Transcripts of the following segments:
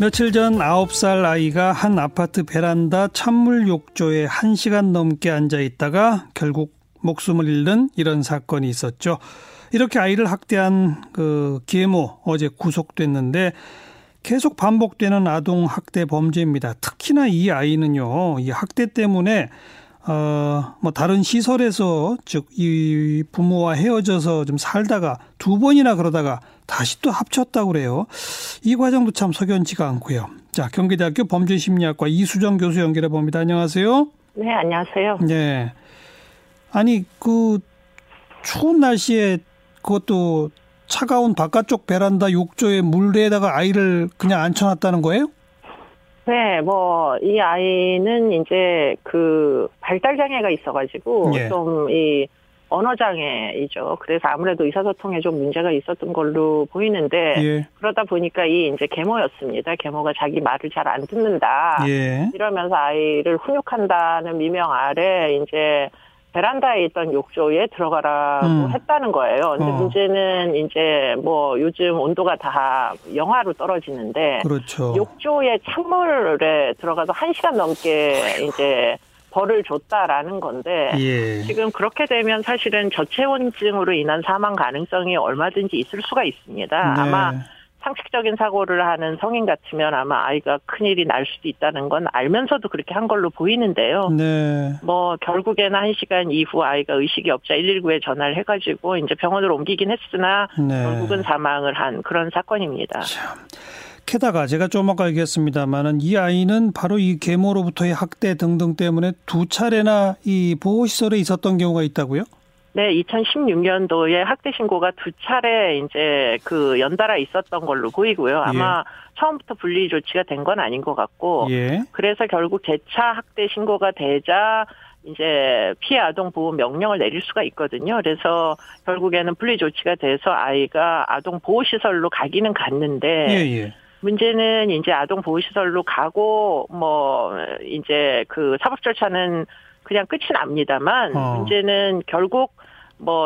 며칠 전 9살 아이가 한 아파트 베란다 찬물 욕조에 1시간 넘게 앉아 있다가 결국 목숨을 잃는 이런 사건이 있었죠. 이렇게 아이를 학대한 그 계모 어제 구속됐는데 계속 반복되는 아동 학대 범죄입니다. 특히나 이 아이는요, 이 학대 때문에 다른 시설에서, 즉 이 부모와 헤어져서 좀 살다가 두 번이나 그러다가 다시 또 합쳤다고 그래요. 이 과정도 참 석연치가 않고요. 자, 경기대학교 범죄심리학과 이수정 교수 연결해 봅니다. 안녕하세요. 네, 안녕하세요. 네. 아니, 그 추운 날씨에 그것도 차가운 바깥쪽 베란다 욕조에 물에다가 아이를 그냥 앉혀놨다는 거예요? 네, 이 아이는 이제 그 발달장애가 있어가지고 예. 좀 이 언어장애이죠. 그래서 아무래도 의사소통에 좀 문제가 있었던 걸로 보이는데 예. 그러다 보니까 이 이제 계모였습니다. 계모가 자기 말을 잘 안 듣는다. 예. 이러면서 아이를 훈육한다는 미명 아래 이제 베란다에 있던 욕조에 들어가라고 했다는 거예요. 근데 문제는 이제 요즘 온도가 다 영하로 떨어지는데 그렇죠. 욕조에 찬물에 들어가서 1시간 넘게 이제 벌을 줬다라는 건데 예. 지금 그렇게 되면 사실은 저체온증으로 인한 사망 가능성이 얼마든지 있을 수가 있습니다. 네. 아마 상식적인 사고를 하는 성인 같으면 아마 아이가 큰일이 날 수도 있다는 건 알면서도 그렇게 한 걸로 보이는데요. 네. 결국에는 1시간 이후 아이가 의식이 없자 119에 전화를 해가지고 이제 병원으로 옮기긴 했으나 네. 결국은 사망을 한 그런 사건입니다. 참. 게다가 제가 좀 아까 얘기했습니다만은 이 아이는 바로 이 계모로부터의 학대 등등 때문에 두 차례나 이 보호시설에 있었던 경우가 있다고요? 네, 2016년도에 학대 신고가 두 차례 이제 그 연달아 있었던 걸로 보이고요. 아마 예. 처음부터 분리 조치가 된 건 아닌 것 같고, 예. 그래서 결국 재차 학대 신고가 되자 이제 피해 아동 보호 명령을 내릴 수가 있거든요. 그래서 결국에는 분리 조치가 돼서 아이가 아동 보호 시설로 가기는 갔는데. 예예. 문제는 이제 아동 보호 시설로 가고 이제 그 사법 절차는 그냥 끝이 납니다만 문제는 결국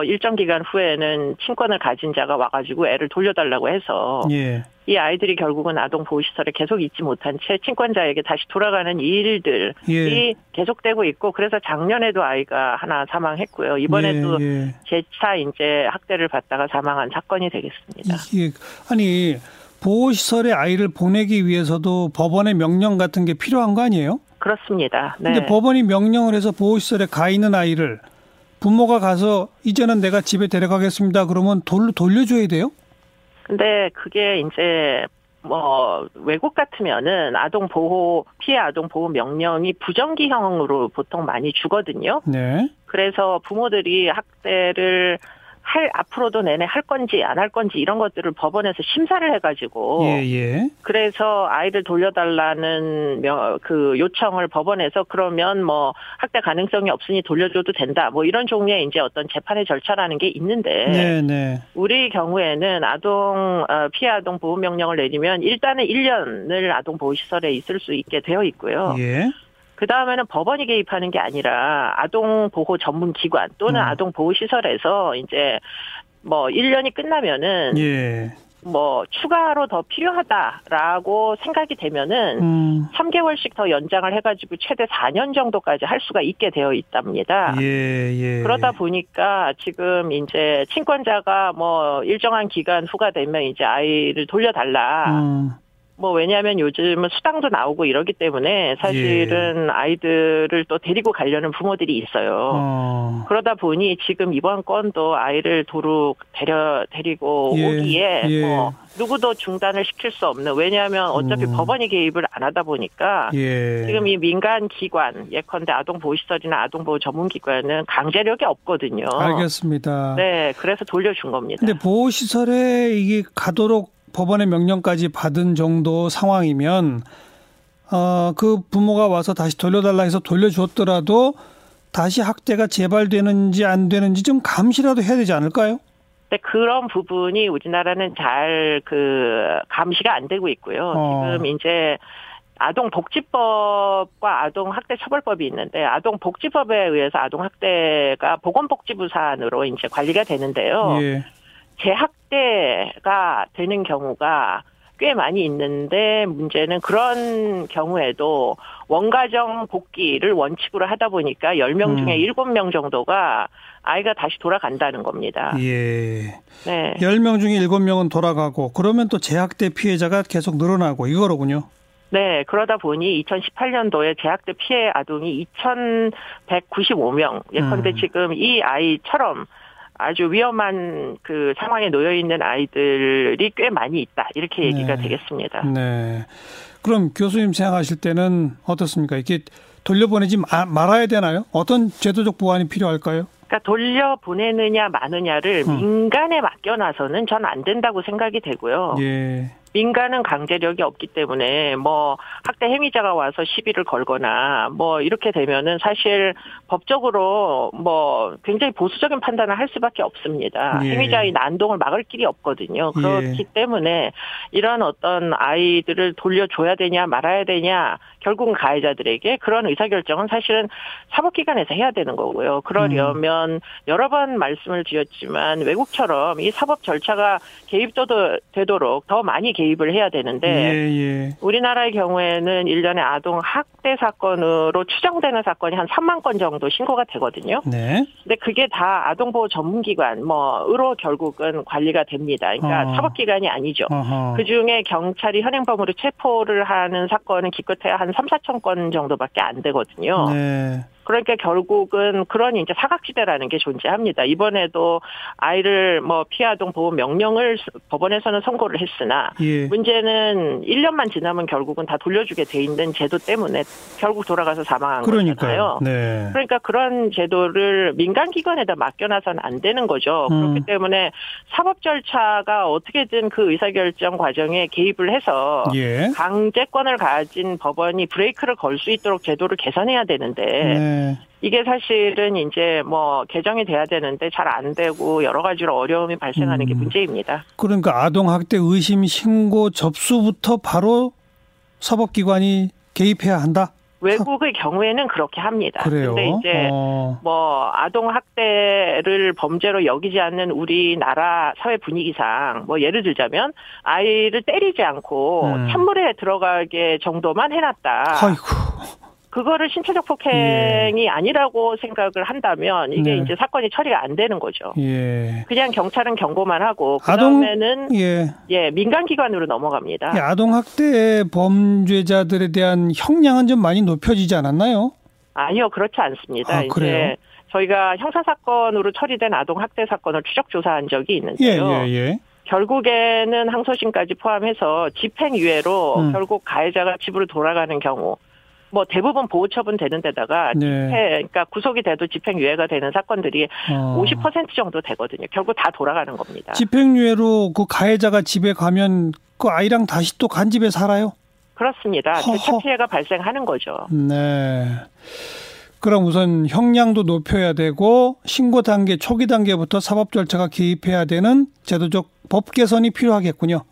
일정 기간 후에는 친권을 가진 자가 와가지고 애를 돌려달라고 해서 예. 이 아이들이 결국은 아동 보호 시설에 계속 있지 못한 채 친권자에게 다시 돌아가는 이 일들이 예. 계속되고 있고 그래서 작년에도 아이가 하나 사망했고요. 이번에도 예, 예. 재차 이제 학대를 받다가 사망한 사건이 되겠습니다. 예. 아니 보호시설에 아이를 보내기 위해서도 법원의 명령 같은 게 필요한 거 아니에요? 그렇습니다. 그런데 네. 법원이 명령을 해서 보호시설에 가 있는 아이를 부모가 가서 이제는 내가 집에 데려가겠습니다. 그러면 돌려줘야 돼요? 근데 그게 이제 외국 같으면은 피해 아동 보호 명령이 부정기형으로 보통 많이 주거든요. 네. 그래서 부모들이 학대를 앞으로도 내내 할 건지 안 할 건지 이런 것들을 법원에서 심사를 해가지고 예예. 그래서 아이를 돌려달라는 그 요청을 법원에서 그러면 학대 가능성이 없으니 돌려줘도 된다 이런 종류의 이제 어떤 재판의 절차라는 게 있는데 네네. 우리 경우에는 피해 아동 보호 명령을 내리면 일단은 1년을 아동 보호 시설에 있을 수 있게 되어 있고요. 예. 그 다음에는 법원이 개입하는 게 아니라 아동보호 전문기관 또는 아동보호시설에서 이제 1년이 끝나면은 예. 추가로 더 필요하다라고 생각이 되면은 3개월씩 더 연장을 해가지고 최대 4년 정도까지 할 수가 있게 되어 있답니다. 예, 예. 그러다 보니까 지금 이제 친권자가 일정한 기간 후가 되면 이제 아이를 돌려달라. 왜냐하면 요즘은 수당도 나오고 이러기 때문에 사실은 예. 아이들을 또 데리고 가려는 부모들이 있어요. 그러다 보니 지금 이번 건도 아이를 도로 데리고 예. 오기에 예. 누구도 중단을 시킬 수 없는 왜냐하면 어차피 법원이 개입을 안 하다 보니까 예. 지금 이 민간 기관 예컨대 아동보호시설이나 아동보호 전문기관은 강제력이 없거든요. 알겠습니다. 네, 그래서 돌려준 겁니다. 근데 보호시설에 이게 가도록 법원의 명령까지 받은 정도 상황이면 그 부모가 와서 다시 돌려달라 해서 돌려줬더라도 다시 학대가 재발되는지 안 되는지 좀 감시라도 해야 되지 않을까요? 네, 그런 부분이 우리나라는 잘 감시가 안 되고 있고요. 지금 이제 아동복지법과 아동학대처벌법이 있는데 아동복지법에 의해서 아동학대가 보건복지부 산으로 이제 관리가 되는데요. 예. 재학대가 되는 경우가 꽤 많이 있는데 문제는 그런 경우에도 원가정 복귀를 원칙으로 하다 보니까 10명 중에 7명 정도가 아이가 다시 돌아간다는 겁니다. 예. 네. 10명 중에 7명은 돌아가고 그러면 또 재학대 피해자가 계속 늘어나고 이거로군요. 네. 그러다 보니 2018년도에 재학대 피해 아동이 2195명. 예컨대 지금 이 아이처럼 아주 위험한 그 상황에 놓여 있는 아이들이 꽤 많이 있다. 이렇게 얘기가 네. 되겠습니다. 네. 그럼 교수님 생각하실 때는 어떻습니까? 이게 돌려보내지 말아야 되나요? 어떤 제도적 보완이 필요할까요? 그러니까 돌려보내느냐 마느냐를 민간에 맡겨놔서는 전 안 된다고 생각이 되고요. 예. 민간은 강제력이 없기 때문에 뭐 학대 행위자가 와서 시비를 걸거나 뭐 이렇게 되면은 사실 법적으로 뭐 굉장히 보수적인 판단을 할 수밖에 없습니다. 예. 행위자의 난동을 막을 길이 없거든요. 그렇기 예. 때문에 이런 어떤 아이들을 돌려줘야 되냐 말아야 되냐 결국은 가해자들에게 그런 의사결정은 사실은 사법기관에서 해야 되는 거고요. 그러려면 여러 번 말씀을 드렸지만 외국처럼 이 사법 절차가 개입도 되도록 더 많이 개입을 해야 되는데 예, 예. 우리나라의 경우에는 1년에 아동 학대 사건으로 추정되는 사건이 한 3만 건 정도 신고가 되거든요. 네. 근데 그게 다 아동보호 전문기관 뭐으로 결국은 관리가 됩니다. 그러니까 사법기관이 아니죠. 어허. 그중에 경찰이 현행범으로 체포를 하는 사건은 기껏해야 한 3,4천 건 정도밖에 안 되거든요. 네. 그러니까 결국은 그런 이제 사각지대라는 게 존재합니다. 이번에도 아이를 뭐 피해아동 보호 명령을 법원에서는 선고를 했으나 예. 문제는 1년만 지나면 결국은 다 돌려주게 돼 있는 제도 때문에 결국 돌아가서 사망한 거잖아요. 네. 그러니까 그런 제도를 민간 기관에다 맡겨놔서는 안 되는 거죠. 그렇기 때문에 사법 절차가 어떻게든 그 의사결정 과정에 개입을 해서 예. 강제권을 가진 법원이 브레이크를 걸 수 있도록 제도를 개선해야 되는데. 네. 이게 사실은 이제 뭐 개정이 돼야 되는데 잘 안 되고 여러 가지로 어려움이 발생하는 게 문제입니다. 그러니까 아동학대 의심 신고 접수부터 바로 사법기관이 개입해야 한다? 외국의 경우에는 그렇게 합니다. 그런데 이제 뭐 아동 학대를 범죄로 여기지 않는 우리나라 사회 분위기상 뭐 예를 들자면 아이를 때리지 않고 찬물에 들어가게 정도만 해놨다. 아이고. 그거를 신체적 폭행이 예. 아니라고 생각을 한다면 이게 네. 이제 사건이 처리가 안 되는 거죠. 예. 그냥 경찰은 경고만 하고 그다음에는 예 민간 기관으로 넘어갑니다. 예, 아동 학대 범죄자들에 대한 형량은 좀 많이 높여지지 않았나요? 아니요, 그렇지 않습니다. 아, 그래요? 이제 저희가 형사 사건으로 처리된 아동 학대 사건을 추적 조사한 적이 있는데요. 예. 결국에는 항소심까지 포함해서 집행유예로 결국 가해자가 집으로 돌아가는 경우. 뭐 대부분 보호처분 되는 데다가 네. 그러니까 구속이 돼도 집행유예가 되는 사건들이 50% 정도 되거든요. 결국 다 돌아가는 겁니다. 집행유예로 그 가해자가 집에 가면 그 아이랑 다시 또 간 집에 살아요? 그렇습니다. 재차 피해가 발생하는 거죠. 네. 그럼 우선 형량도 높여야 되고 신고 단계 초기 단계부터 사법 절차가 개입해야 되는 제도적 법 개선이 필요하겠군요.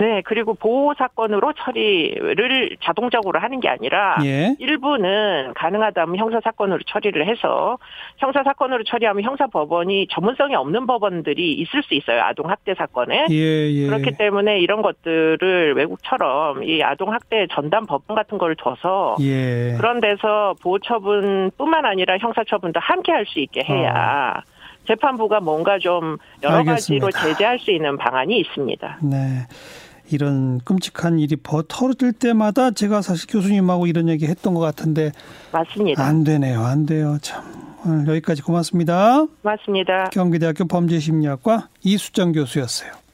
네, 그리고 보호 사건으로 처리를 자동적으로 하는 게 아니라 예. 일부는 가능하다면 형사 사건으로 처리를 해서 형사 사건으로 처리하면 형사 법원이 전문성이 없는 법원들이 있을 수 있어요. 아동 학대 사건에. 예. 그렇기 때문에 이런 것들을 외국처럼 이 아동 학대 전담 법원 같은 걸 둬서 예. 그런 데서 보호 처분뿐만 아니라 형사 처분도 함께 할 수 있게 해야 재판부가 뭔가 좀 여러 알겠습니다. 가지로 제재할 수 있는 방안이 있습니다. 네. 이런 끔찍한 일이 터질 때마다 제가 사실 교수님하고 이런 얘기 했던 것 같은데 맞습니다. 안 돼요. 참 오늘 여기까지 고맙습니다. 경기대학교 범죄심리학과 이수정 교수였어요.